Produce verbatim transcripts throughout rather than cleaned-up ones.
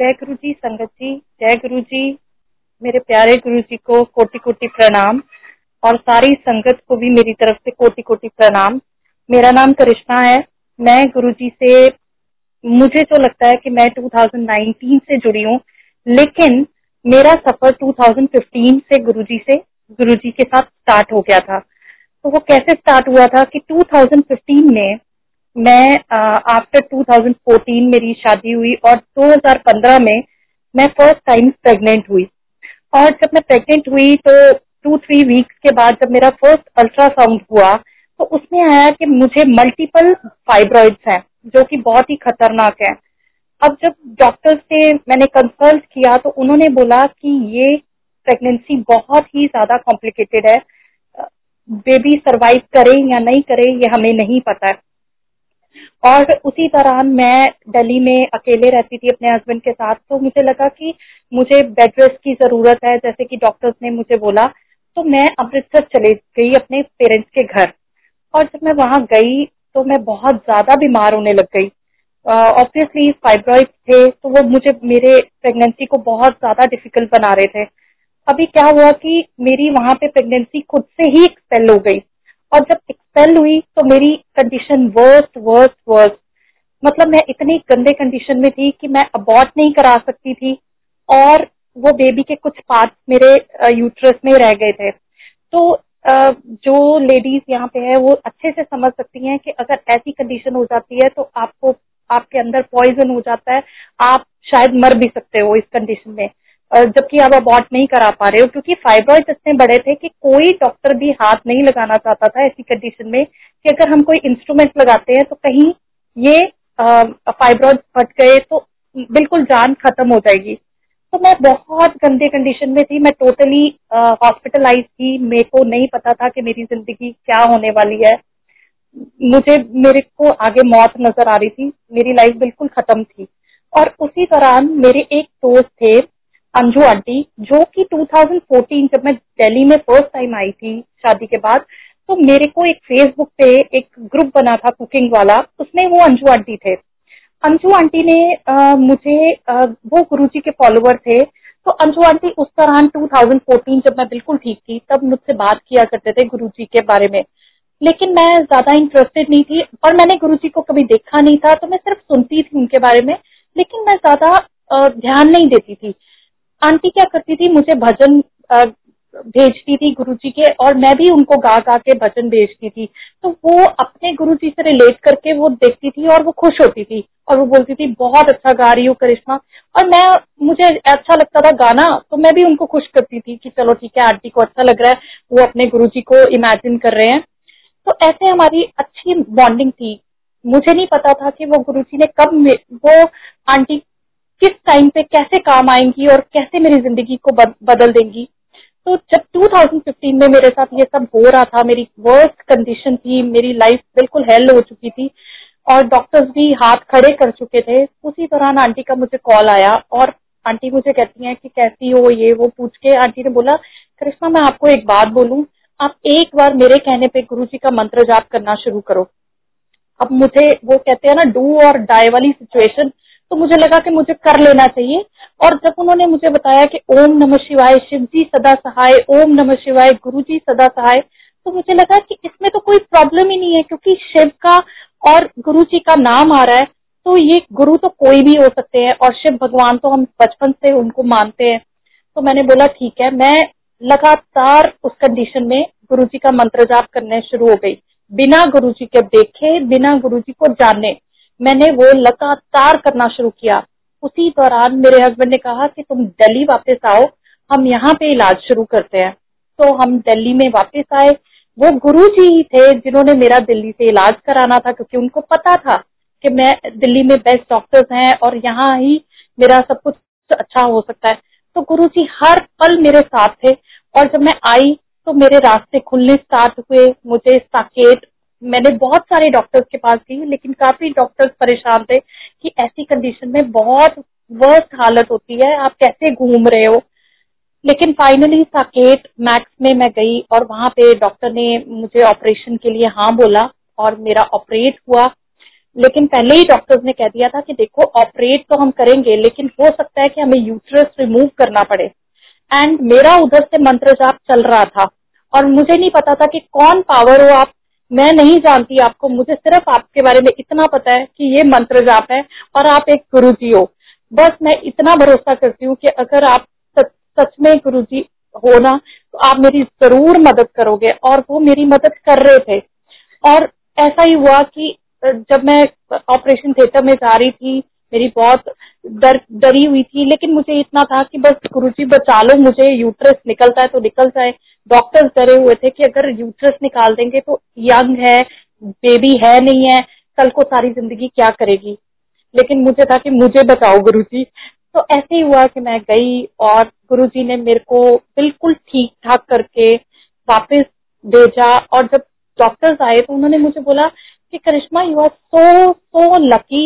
जय गुरु जी। संगत जी जय गुरु जी। मेरे प्यारे गुरु जी को कोटि कोटि प्रणाम और सारी संगत को भी मेरी तरफ से कोटि कोटि प्रणाम। मेरा नाम करिश्मा है। मैं गुरु जी से, मुझे जो लगता है कि मैं दो हज़ार उन्नीस से जुड़ी हूँ, लेकिन मेरा सफर दो हज़ार पंद्रह से गुरु जी से गुरु जी के साथ स्टार्ट हो गया था। तो वो कैसे स्टार्ट हुआ था कि दो हज़ार पंद्रह में मैं आफ्टर दो हज़ार चौदह मेरी शादी हुई और दो हज़ार पंद्रह में मैं फर्स्ट टाइम प्रेग्नेंट हुई। और जब मैं प्रेग्नेंट हुई तो टू थ्री वीक्स के बाद जब मेरा फर्स्ट अल्ट्रासाउंड हुआ तो उसमें आया कि मुझे मल्टीपल फाइब्रॉइड्स हैं जो कि बहुत ही खतरनाक है। अब जब डॉक्टर से मैंने कंसल्ट किया तो उन्होंने बोला कि ये प्रेगनेंसी बहुत ही ज्यादा कॉम्प्लिकेटेड है, बेबी सर्वाइव करे या नहीं करे ये हमें नहीं पता है। और उसी दौरान मैं दिल्ली में अकेले रहती थी अपने हस्बैंड के साथ, तो मुझे लगा कि मुझे बेड रेस्ट की जरूरत है, जैसे कि डॉक्टर्स ने मुझे बोला। तो मैं अमृतसर चले गई अपने पेरेंट्स के घर, और जब मैं वहां गई तो मैं बहुत ज्यादा बीमार होने लग गई। ऑब्वियसली uh, फाइब्रॉइड थे तो वो मुझे मेरे प्रेगनेंसी को बहुत ज्यादा डिफिकल्ट बना रहे थे। अभी क्या हुआ कि मेरी वहां पे प्रेगनेंसी खुद से ही एक्सपेल हो गई, और जब एक्सपेल हुई तो मेरी कंडीशन वर्स्ट वर्स्ट वर्स्ट मतलब मैं इतनी गंदे कंडीशन में थी कि मैं अबॉर्ट नहीं करा सकती थी, और वो बेबी के कुछ पार्ट्स मेरे यूट्रस में रह गए थे। तो Uh, जो लेडीज यहाँ पे है वो अच्छे से समझ सकती हैं कि अगर ऐसी कंडीशन हो जाती है तो आपको आपके अंदर पॉइजन हो जाता है, आप शायद मर भी सकते हो इस कंडीशन में, uh, जबकि आप अबॉर्ट नहीं करा पा रहे हो, क्योंकि फाइब्रॉइड इतने बड़े थे कि कोई डॉक्टर भी हाथ नहीं लगाना चाहता था ऐसी कंडीशन में कि अगर हम कोई इंस्ट्रूमेंट लगाते हैं तो कहीं ये फाइब्रॉइड फट गए तो बिल्कुल जान खत्म हो जाएगी। तो मैं बहुत गंदे कंडीशन में थी, मैं टोटली हॉस्पिटलाइज थी। मेरे को नहीं पता था कि मेरी जिंदगी क्या होने वाली है, मुझे मेरे को आगे मौत नजर आ रही थी, मेरी लाइफ बिल्कुल खत्म थी। और उसी दौरान मेरे एक दोस्त थे अंजू आंटी, जो कि दो हज़ार चौदह जब मैं दिल्ली में फर्स्ट टाइम आई थी शादी के बाद, तो मेरे को एक फेसबुक पे एक ग्रुप बना था कुकिंग वाला, उसमें वो अंजू आंटी थे। अंजू आंटी ने आ, मुझे आ, वो गुरुजी के फॉलोवर थे, तो अंजू आंटी उस दौरान दो हज़ार चौदह जब मैं बिल्कुल ठीक थी तब मुझसे बात किया करते थे गुरुजी के बारे में, लेकिन मैं ज्यादा इंटरेस्टेड नहीं थी और मैंने गुरुजी को कभी देखा नहीं था, तो मैं सिर्फ सुनती थी उनके बारे में, लेकिन मैं ज्यादा ध्यान नहीं देती थी। आंटी क्या करती थी, मुझे भजन आ, भेजती थी गुरुजी के, और मैं भी उनको गा गा के भजन भेजती थी। तो वो अपने गुरुजी से रिलेट करके वो देखती थी और वो खुश होती थी, और वो बोलती थी बहुत अच्छा गा रही हूँ करिश्मा, और मैं मुझे अच्छा लगता था गाना, तो मैं भी उनको खुश करती थी कि चलो ठीक है आंटी को अच्छा लग रहा है, वो अपने गुरुजी को इमेजिन कर रहे हैं। तो ऐसे हमारी अच्छी बॉन्डिंग थी। मुझे नहीं पता था कि वो गुरुजी ने कब, वो आंटी किस टाइम पे कैसे काम आएंगी और कैसे मेरी जिंदगी को बदल देंगी। तो जब दो हज़ार पंद्रह में मेरे साथ ये सब हो रहा था, मेरी वर्स्ट कंडीशन थी, मेरी लाइफ बिल्कुल हेल हो चुकी थी और डॉक्टर्स भी हाथ खड़े कर चुके थे, उसी दौरान आंटी का मुझे कॉल आया और आंटी मुझे कहती हैं कि कैसी हो ये वो पूछ के। आंटी ने बोला करिश्मा मैं आपको एक बात बोलूं, आप एक बार मेरे कहने पे गुरुजी का मंत्र जाप करना शुरू करो। अब मुझे, वो कहते हैं ना डू और डाई वाली सिचुएशन, तो मुझे लगा कि मुझे कर लेना चाहिए। और जब उन्होंने मुझे बताया कि ओम नमः शिवाय, शिवजी सदा सहाय, ओम नमः शिवाय, गुरुजी सदा सहाय, तो मुझे लगा कि इसमें तो कोई प्रॉब्लम ही नहीं है, क्योंकि शिव का और गुरुजी का नाम आ रहा है, तो ये गुरु तो कोई भी हो सकते हैं और शिव भगवान तो हम बचपन से उनको मानते हैं। तो मैंने बोला ठीक है, मैं लगातार उस कंडीशन में गुरुजी का मंत्र जाप करने शुरू हो गई, बिना गुरुजी के देखे, बिना गुरुजी को जाने मैंने वो लगातार करना शुरू किया। उसी दौरान मेरे हस्बैंड ने कहा कि तुम दिल्ली वापस आओ, हम यहाँ पे इलाज शुरू करते हैं। तो हम दिल्ली में वापस आए। वो गुरुजी ही थे जिन्होंने मेरा दिल्ली से इलाज कराना था, क्योंकि उनको पता था कि मैं दिल्ली में बेस्ट डॉक्टर्स हैं और यहाँ ही मेरा सब कुछ अच्छा हो सकता है। तो गुरुजी हर पल मेरे साथ थे, और जब मैं आई तो मेरे रास्ते खुलने स्टार्ट हुए। मुझे साकेत, मैंने बहुत सारे डॉक्टर्स के पास गई, लेकिन काफी डॉक्टर्स परेशान थे कि ऐसी कंडीशन में बहुत वर्स्ट हालत होती है, आप कैसे घूम रहे हो। लेकिन फाइनली साकेत मैक्स में मैं गई और वहां पे डॉक्टर ने मुझे ऑपरेशन के लिए हाँ बोला और मेरा ऑपरेट हुआ। लेकिन पहले ही डॉक्टर्स ने कह दिया था कि देखो ऑपरेट तो हम करेंगे लेकिन हो सकता है कि हमें यूट्रस रिमूव करना पड़े। एंड मेरा उधर से मंत्र जाप चल रहा था और मुझे नहीं पता था कि कौन पावर हो आप, मैं नहीं जानती आपको, मुझे सिर्फ आपके बारे में इतना पता है कि ये मंत्र जाप है और आप एक गुरु जी हो। बस मैं इतना भरोसा करती हूँ कि अगर आप सच, सच में गुरु जी हो ना तो आप मेरी जरूर मदद करोगे, और वो मेरी मदद कर रहे थे। और ऐसा ही हुआ कि जब मैं ऑपरेशन थिएटर में जा रही थी, मेरी बहुत डर डरी हुई थी, लेकिन मुझे इतना था कि बस गुरुजी बचा लो मुझे, यूट्रस निकलता है तो निकल जाए। डॉक्टर्स डरे हुए थे कि अगर यूट्रस निकाल देंगे तो यंग है, बेबी है नहीं है, कल को सारी जिंदगी क्या करेगी, लेकिन मुझे था कि मुझे बचाओ गुरुजी। तो ऐसे ही हुआ कि मैं गई और गुरुजी ने मेरे को बिल्कुल ठीक ठाक करके वापस भेजा। और जब डॉक्टर्स आए तो उन्होंने मुझे बोला कि Karishma you are so so lucky,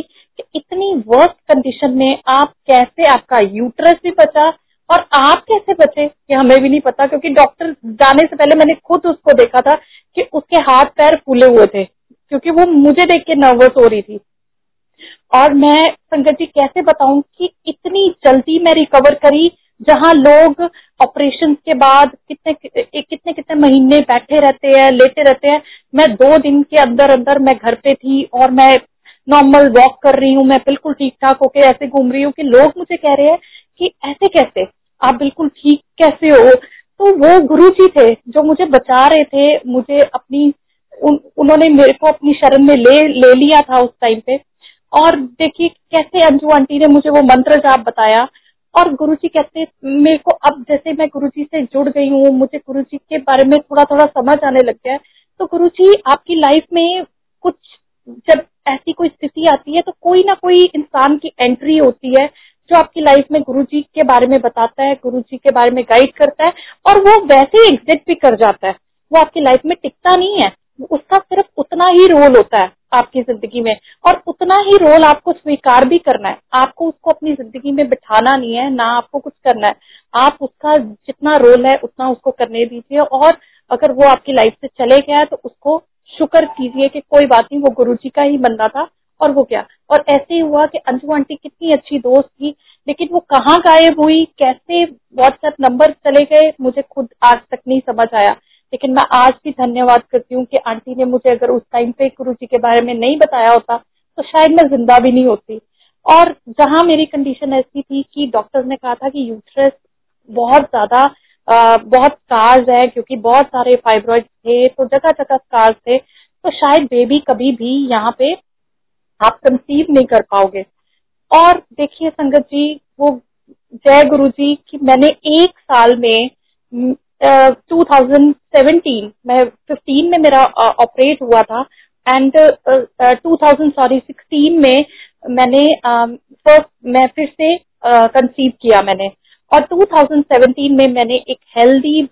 इतनी वर्स्ट कंडीशन में आप कैसे, आपका यूट्रस भी बचा और आप कैसे बचे ये हमें भी नहीं पता, क्योंकि डॉक्टर जाने से पहले मैंने खुद उसको देखा था कि उसके हाथ पैर फूले हुए थे क्योंकि वो मुझे देख के नर्वस हो रही थी। और मैं संगत जी कैसे बताऊं कि इतनी जल्दी मैं रिकवर करी, जहां लोग ऑपरेशन के बाद कितने कितने कितने महीने बैठे रहते हैं, लेटे रहते हैं, मैं दो दिन के अंदर अंदर मैं घर पे थी और मैं नॉर्मल वॉक कर रही हूँ, मैं बिल्कुल ठीक ठाक होके ऐसे घूम रही हूँ कि लोग मुझे कह रहे हैं कि ऐसे कैसे आप बिल्कुल ठीक कैसे हो। तो वो गुरुजी थे जो मुझे बचा रहे थे, मुझे अपनी उन, उन्होंने मेरे को अपनी शरण में ले ले लिया था उस टाइम पे। और देखिए कैसे अंजू आंटी ने मुझे वो मंत्र जाप बताया और गुरुजी कहते मेरे को, अब जैसे मैं गुरुजी से जुड़ गई हूँ, मुझे गुरुजी के बारे में थोड़ा थोड़ा समझ आने लग गया है। तो गुरुजी आपकी लाइफ में कुछ जब ऐसी कोई स्थिति आती है तो कोई ना कोई इंसान की एंट्री होती है जो आपकी लाइफ में गुरुजी के बारे में बताता है, गुरुजी के बारे में गाइड करता है, और वो वैसे ही एग्जिट भी कर जाता है, वो आपकी लाइफ में टिकता नहीं है, उसका सिर्फ उतना ही रोल होता है आपकी जिंदगी में और उतना ही रोल आपको स्वीकार भी करना है, आपको उसको अपनी जिंदगी में बिठाना नहीं है, ना आपको कुछ करना है, आप उसका जितना रोल है उतना उसको करने दीजिए। और अगर वो आपकी लाइफ से चले गया है तो उसको शुक्र कीजिए कि कोई बात नहीं, वो गुरुजी का ही बंदा था और वो गया। और ऐसे ही हुआ कि अंजू आंटी कितनी अच्छी दोस्त थी, लेकिन वो कहाँ गायब हुई, कैसे व्हाट्सएप नंबर चले गए, मुझे खुद आज तक नहीं समझ आया। लेकिन मैं आज भी धन्यवाद करती हूँ कि आंटी ने मुझे अगर उस टाइम पे गुरुजी के बारे में नहीं बताया होता तो शायद मैं जिंदा भी नहीं होती। और जहाँ मेरी कंडीशन ऐसी थी कि डॉक्टर्स ने कहा था कि यूट्रस बहुत ज्यादा आ, बहुत स्कार्स है क्योंकि बहुत सारे फाइब्रॉइड थे, तो जगह जगह स्कार्स थे, तो शायद बेबी कभी भी यहाँ पे आप कंसीव नहीं कर पाओगे। और देखिए संगत जी, वो जय गुरुजी कि मैंने एक साल में आ, दो हज़ार सत्रह मैं पंद्रह में मेरा ऑपरेट हुआ था एंड दो हज़ार सोलह में मैंने फर्स्ट मैं फिर से कंसीव किया मैंने, और दो हज़ार सत्रह में मैंने एक हेल्दी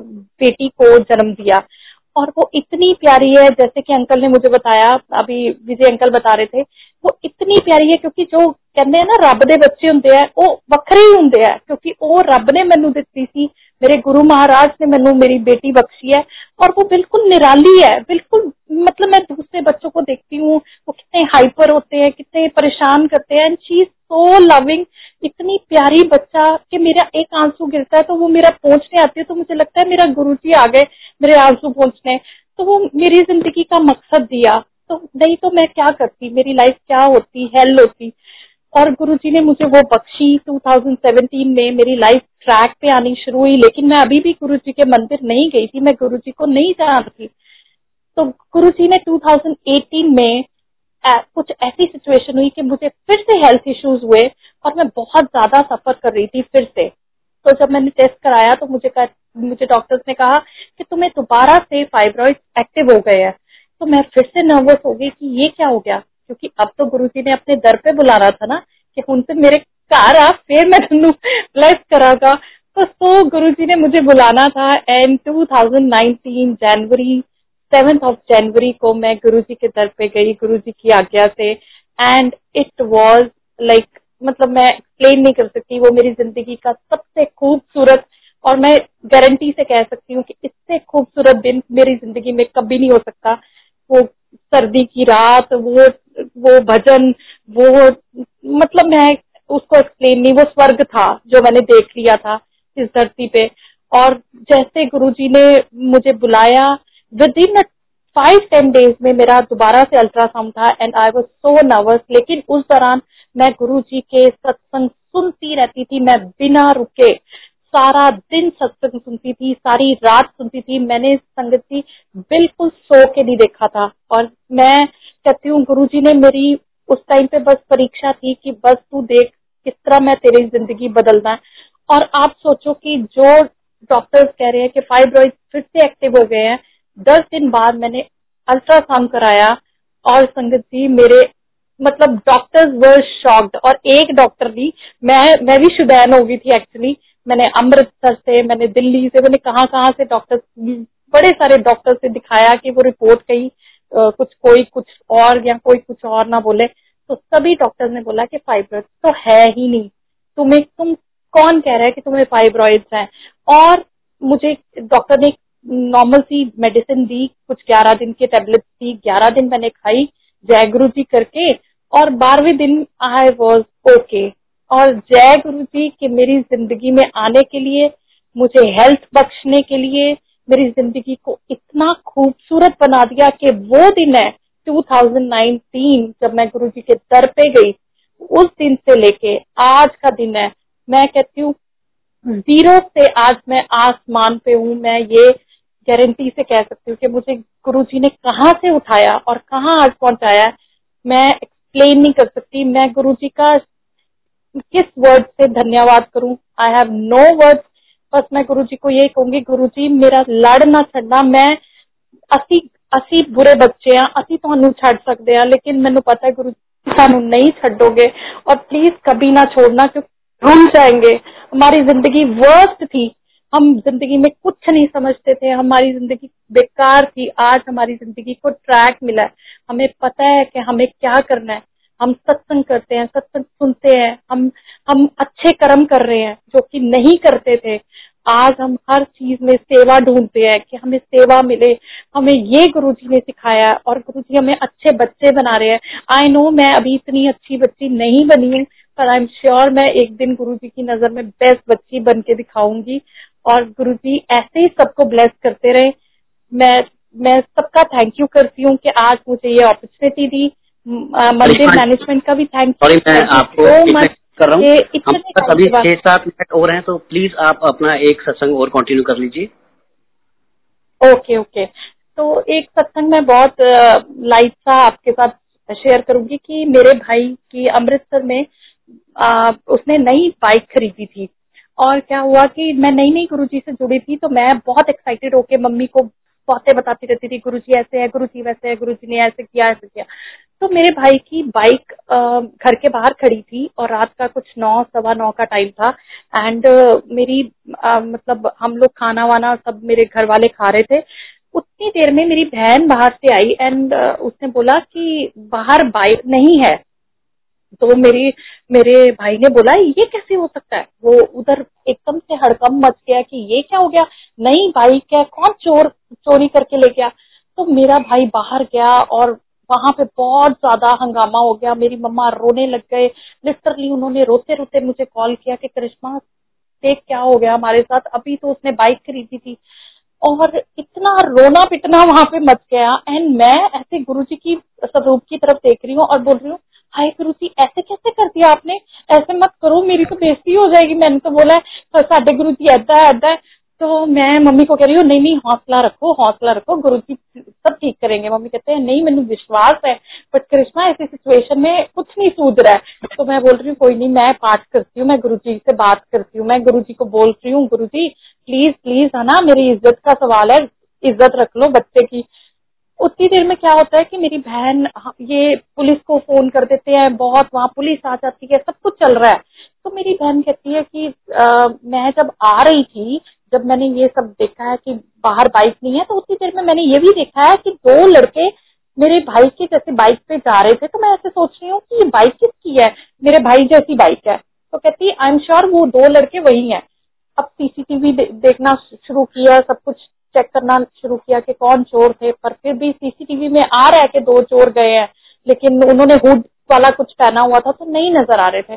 बेटी को जन्म दिया और वो इतनी प्यारी है, जैसे कि अंकल ने मुझे बताया, अभी विजय अंकल बता रहे थे, वो इतनी प्यारी है क्योंकि जो कहते हैं ना रब दे बच्चे होंदे है वो वखरे ही होंदे है, क्योंकि वो रब ने मैनू दिती सी, मेरे गुरु महाराज ने मैनू मेरी बेटी बख्शी है और वो बिल्कुल निराली है, बिल्कुल मतलब मैं दूसरे बच्चों को देखती हूँ वो कितने हाइपर होते हैं, कितने परेशान करते हैं, and she is so loving, इतनी प्यारी बच्चा कि मेरा एक आंसू गिरता है तो वो मेरा पहुंचने आती है, तो मुझे लगता है मेरा गुरुजी आ गए मेरे आंसू पहुंचने, तो वो मेरी जिंदगी का मकसद दिया, तो नहीं तो मैं क्या करती, मेरी लाइफ क्या होती, हेल होती। और गुरुजी ने मुझे वो बख्शी। दो हज़ार सत्रह में मेरी लाइफ ट्रैक पे आनी शुरू हुई, लेकिन मैं अभी भी गुरुजी के मंदिर नहीं गई थी, मैं गुरुजी को नहीं जानती। तो गुरुजी ने दो हज़ार अठारह में आ, कुछ ऐसी सिचुएशन हुई कि मुझे फिर से हेल्थ इश्यूज हुए और मैं बहुत ज्यादा सफर कर रही थी फिर से। तो जब मैंने टेस्ट कराया तो मुझे कर, मुझे डॉक्टर्स ने कहा कि तुम्हें दोबारा से फाइब्रॉइड एक्टिव हो गए हैं। तो मैं फिर से नर्वस हो गई कि ये क्या हो गया, क्योंकि अब तो गुरुजी ने अपने दर पे बुलाना था ना कि हुन से मेरे घर आ फिर मैं तुम ब्लेस करागा, तो सो गुरुजी ने मुझे बुलाना था। एंड दो हज़ार उन्नीस जनवरी सेवेंथ ऑफ जनवरी को मैं गुरुजी के दर पे गई गुरुजी की आज्ञा से, एंड इट वाज लाइक मतलब मैं एक्सप्लेन नहीं कर सकती, वो मेरी जिंदगी का सबसे खूबसूरत और मैं गारंटी से कह सकती हूँ कि इससे खूबसूरत दिन मेरी जिंदगी में कभी नहीं हो सकता। वो सर्दी की रात, वो वो भजन, वो मतलब मैं उसको एक्सप्लेन नहीं, वो स्वर्ग था जो मैंने देख लिया था इस धरती पे। और जैसे गुरुजी ने मुझे बुलाया, with in five ten days में मेरा दोबारा से अल्ट्रासाउंड था and I was so nervous. लेकिन उस दौरान मैं गुरुजी के सत्संग सुनती रहती थी, मैं बिना रुके सारा दिन सत्संग सुनती थी, सारी रात सुनती थी। मैंने संगति बिल्कुल सो के नहीं देखा था। और मैं कहती हूँ गुरुजी ने मेरी उस टाइम पे बस परीक्षा थी कि बस तू देख किस तरह मैं तेरी जिंदगी बदलना है। और आप सोचो कि जो डॉक्टर्स कह रहे हैं कि फाइब्रॉइड फिर से एक्टिव हो गए हैं, दस दिन बाद मैंने अल्ट्रासाउंड कराया और संगत जी मेरे मतलब डॉक्टर्स वर शॉक्ड। और एक डॉक्टर भी, मैं मैं भी शुदैन हो गई थी एक्चुअली। मैंने अमृतसर से, मैंने दिल्ली से, मैंने कहाँ कहाँ से डॉक्टर्स, बड़े सारे डॉक्टर से दिखाया कि वो रिपोर्ट कहीं Uh, कुछ कोई कुछ और या कोई कुछ और ना बोले। तो सभी डॉक्टर्स ने बोला कि फाइब्रॉइड तो है ही नहीं तुम्हें, तुम कौन कह रहा है कि तुम्हें फाइब्रॉइड्स हैं। और मुझे डॉक्टर ने नॉर्मल सी मेडिसिन दी, कुछ ग्यारह दिन की टेबलेट दी, ग्यारह दिन मैंने खाई जय गुरु जी करके, और बारहवें दिन आई वॉज ओके। और जय गुरु जी के मेरी जिंदगी में आने के लिए, मुझे हेल्थ बख्शने के लिए, मेरी जिंदगी को इतना खूबसूरत बना दिया कि वो दिन है दो हज़ार उन्नीस जब मैं गुरुजी के दर पे गई, उस दिन से लेके आज का दिन है। मैं कहती हूँ जीरो से आज मैं आसमान पे हूँ। मैं ये गारंटी से कह सकती हूँ कि मुझे गुरुजी ने कहाँ से उठाया और कहाँ आज पहुंचाया मैं एक्सप्लेन नहीं कर सकती। मैं गुरुजी का किस वर्ड से धन्यवाद करूँ, आई हैव नो वर्ड। बस मैं गुरुजी को ये कहूंगी, गुरुजी मेरा लड़ ना छड़ना। मैं असी असी बुरे बच्चे हैं, असी तुहानू छड़ सकदे हैं, लेकिन मैनू पता है गुरुजी तुहानू नहीं छड़ोगे। और प्लीज कभी ना छोड़ना क्योंकि भूल जाएंगे। हमारी जिंदगी वर्स्ट थी, हम जिंदगी में कुछ नहीं समझते थे, हमारी जिंदगी बेकार थी। आज हमारी जिंदगी को ट्रैक मिला है, हमें पता है कि हमें क्या करना है। हम सत्संग करते हैं, सत्संग सुनते हैं, हम हम अच्छे कर्म कर रहे हैं जो कि नहीं करते थे। आज हम हर चीज में सेवा ढूंढते हैं कि हमें सेवा मिले। हमें ये गुरुजी ने सिखाया और गुरुजी हमें अच्छे बच्चे बना रहे हैं। आई नो मैं अभी इतनी अच्छी बच्ची नहीं बनी हूँ, पर आई एम श्योर मैं एक दिन गुरुजी की नजर में बेस्ट बच्ची बन के दिखाऊंगी। और गुरुजी ऐसे ही सबको ब्लेस करते रहे। मैं मैं सबका थैंक यू करती हूँ कि आज मुझे ये अपॉर्चुनिटी दी। मंदिर मैनेजमेंट का भी थैंक यू सो मच। अभी छह सात मिनट और हैं, तो प्लीज आप अपना एक सत्संग और कंटिन्यू कर लीजिए। ओके ओके, तो एक सत्संग मैं बहुत लाइट सा आपके साथ शेयर करूंगी कि मेरे भाई की अमृतसर में आ, उसने नई बाइक खरीदी थी। और क्या हुआ कि मैं नई नई गुरुजी से जुड़ी थी, तो मैं बहुत एक्साइटेड होके मम्मी को बातें बताती रहती थी, गुरुजी ऐसे है, गुरुजी वैसे है, गुरुजी ने ऐसे किया ऐसे किया। तो मेरे भाई की बाइक घर के बाहर खड़ी थी और रात का कुछ नौ सवा नौ का टाइम था। एंड मेरी आ, मतलब हम लोग खाना वाना सब मेरे घर वाले खा रहे थे। उतनी देर में मेरी बहन बाहर से आई एंड उसने बोला कि बाहर बाइक नहीं है। तो मेरी मेरे भाई ने बोला ये कैसे हो सकता है। वो उधर एकदम से हड़कंप मच गया कि ये क्या हो गया, नहीं बाइक है, कौन चोर चोरी करके ले गया। तो मेरा भाई बाहर गया और वहां पे बहुत ज्यादा हंगामा हो गया। मेरी मम्मा रोने लग गए, लिटरली उन्होंने रोते रोते मुझे कॉल किया कि करिश्मा देख क्या हो गया हमारे साथ, अभी तो उसने बाइक खरीदी थी। और इतना रोना पिटना वहां पे मच गया। एंड मैं ऐसे गुरुजी की स्वरूप की तरफ देख रही हूँ और बोल रही हूँ हाय गुरुजी ऐसे कैसे कर दिया आपने, ऐसे मत करो, मेरी तो बेइज्जती हो जाएगी, मैंने तो बोला है साडे गुरुजी ऐदा ऐदा। तो मैं मम्मी को कह रही हूँ नहीं नहीं हौसला रखो हौसला रखो, गुरुजी सब ठीक करेंगे। मम्मी कहते हैं नहीं मैंने विश्वास है, बट करिश्मा ऐसी सिचुएशन में कुछ नहीं सूझ रहा है। तो मैं बोल रही हूँ कोई नहीं, मैं पाठ करती हूँ, मैं गुरुजी से बात करती हूँ, मैं गुरुजी को बोल रही हूँ गुरुजी प्लीज प्लीज है ना, मेरी इज्जत का सवाल है, इज्जत रख लो बच्चे की। उतनी देर में क्या होता है कि मेरी बहन ये पुलिस को फोन कर देते हैं, बहुत वहाँ पुलिस आ जाती है, सब कुछ चल रहा है। तो मेरी बहन कहती है कि आ, मैं जब आ रही थी, जब मैंने ये सब देखा है कि बाहर बाइक नहीं है, तो उतनी देर में मैंने ये भी देखा है कि दो लड़के मेरे भाई के जैसे बाइक पे जा रहे थे। तो मैं ऐसे सोच रही हूँ कि ये बाइक किसकी है, मेरे भाई जैसी बाइक है। तो कहती है आई एम श्योर वो दो लड़के वही हैं। अब सीसीटीवी दे, देखना शुरू किया, सब कुछ चेक करना शुरू किया कि कौन चोर थे, पर फिर भी सीसीटीवी में आ रहा है कि दो चोर गए हैं, लेकिन उन्होंने हुड वाला कुछ पहना हुआ था तो नहीं नजर आ रहे थे,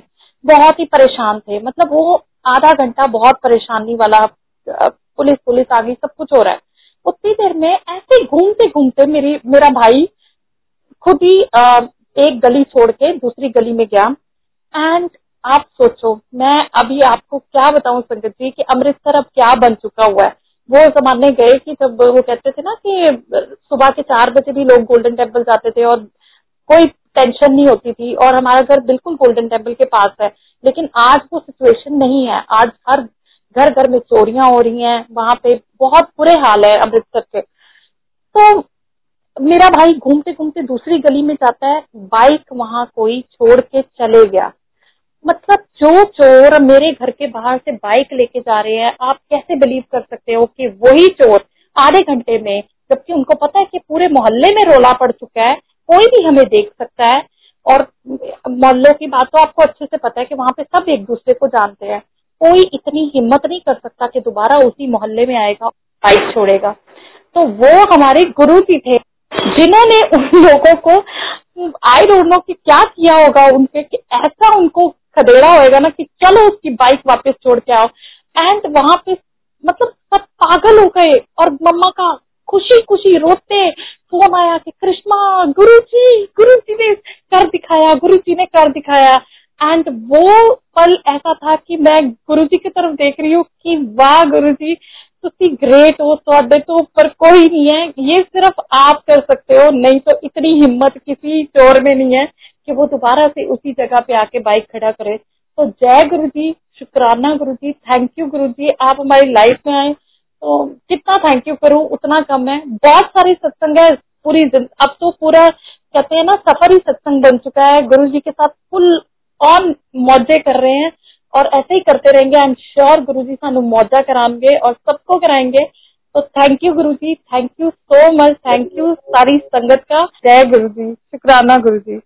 बहुत ही परेशान थे। मतलब वो आधा घंटा बहुत परेशानी वाला, पुलिस पुलिस आ गई, सब कुछ हो रहा है। उतनी देर में ऐसे घूमते घूमते मेरी मेरा भाई खुद ही एक गली छोड़ के दूसरी गली में गया। एंड आप सोचो, मैं अभी आपको क्या बताऊं संगत जी कि अमृतसर अब क्या बन चुका हुआ है। वो जमाने गए कि जब वो कहते थे ना कि सुबह के चार बजे भी लोग गोल्डन टेम्पल जाते थे और कोई टेंशन नहीं होती थी, और हमारा घर बिल्कुल गोल्डन टेम्पल के पास है। लेकिन आज वो सिचुएशन नहीं है, आज हर घर घर में चोरियां हो रही हैं, वहां पे बहुत बुरे हाल है अमृतसर के। तो मेरा भाई घूमते घूमते दूसरी गली में जाता है, बाइक वहां कोई छोड़ के चले गया। मतलब जो चोर मेरे घर के बाहर से बाइक लेके जा रहे हैं, आप कैसे बिलीव कर सकते हो कि वही चोर आधे घंटे में, जबकि उनको पता है कि पूरे मोहल्ले में रोला पड़ चुका है, कोई भी हमें देख सकता है। और मोहल्लों की बात तो आपको अच्छे से पता है कि वहां पे सब एक दूसरे को जानते हैं, कोई इतनी हिम्मत नहीं कर सकता कि दोबारा उसी मोहल्ले में आएगा, बाइक छोड़ेगा। तो वो हमारे गुरु जी थे जिन्होंने उन लोगों को, आई डोंट नो कि क्या किया होगा उनके, कि ऐसा उनको खदेड़ा होगा ना कि चलो उसकी बाइक वापस छोड़ के आओ। एंड वहां पे मतलब सब पागल हो गए और मम्मा का खुशी खुशी रोते फोन आया कि करिश्मा, गुरु जी गुरु जी ने कर दिखाया, गुरु जी ने कर दिखाया। एंड वो पल ऐसा था कि मैं गुरु जी की तरफ देख रही हूँ कि वाह गुरु जी, तुसी ग्रेट हो, तुहाडे तो ऊपर कोई नहीं है, ये सिर्फ आप कर सकते हो, नहीं तो इतनी हिम्मत किसी चोर में नहीं है कि वो दोबारा से उसी जगह पे आके बाइक खड़ा करे। तो जय गुरु जी, शुक्राना गुरु जी, थैंक यू गुरु जी, आप हमारी लाइफ में आए, तो कितना थैंक यू करूं उतना कम है। बहुत सारे सत्संग है पूरी, अब तो पूरा कहते हैं ना सफर ही सत्संग बन चुका है, गुरु जी के साथ फुल ऑन मौजे कर रहे हैं और ऐसे ही करते रहेंगे। आई एम श्योर गुरु जी सानू मौजा कराएंगे और सबको कराएंगे। तो thank you Guru ji, thank you so much, thank you सारी संगत का, जय गुरु जी, शुक्राना गुरु जी।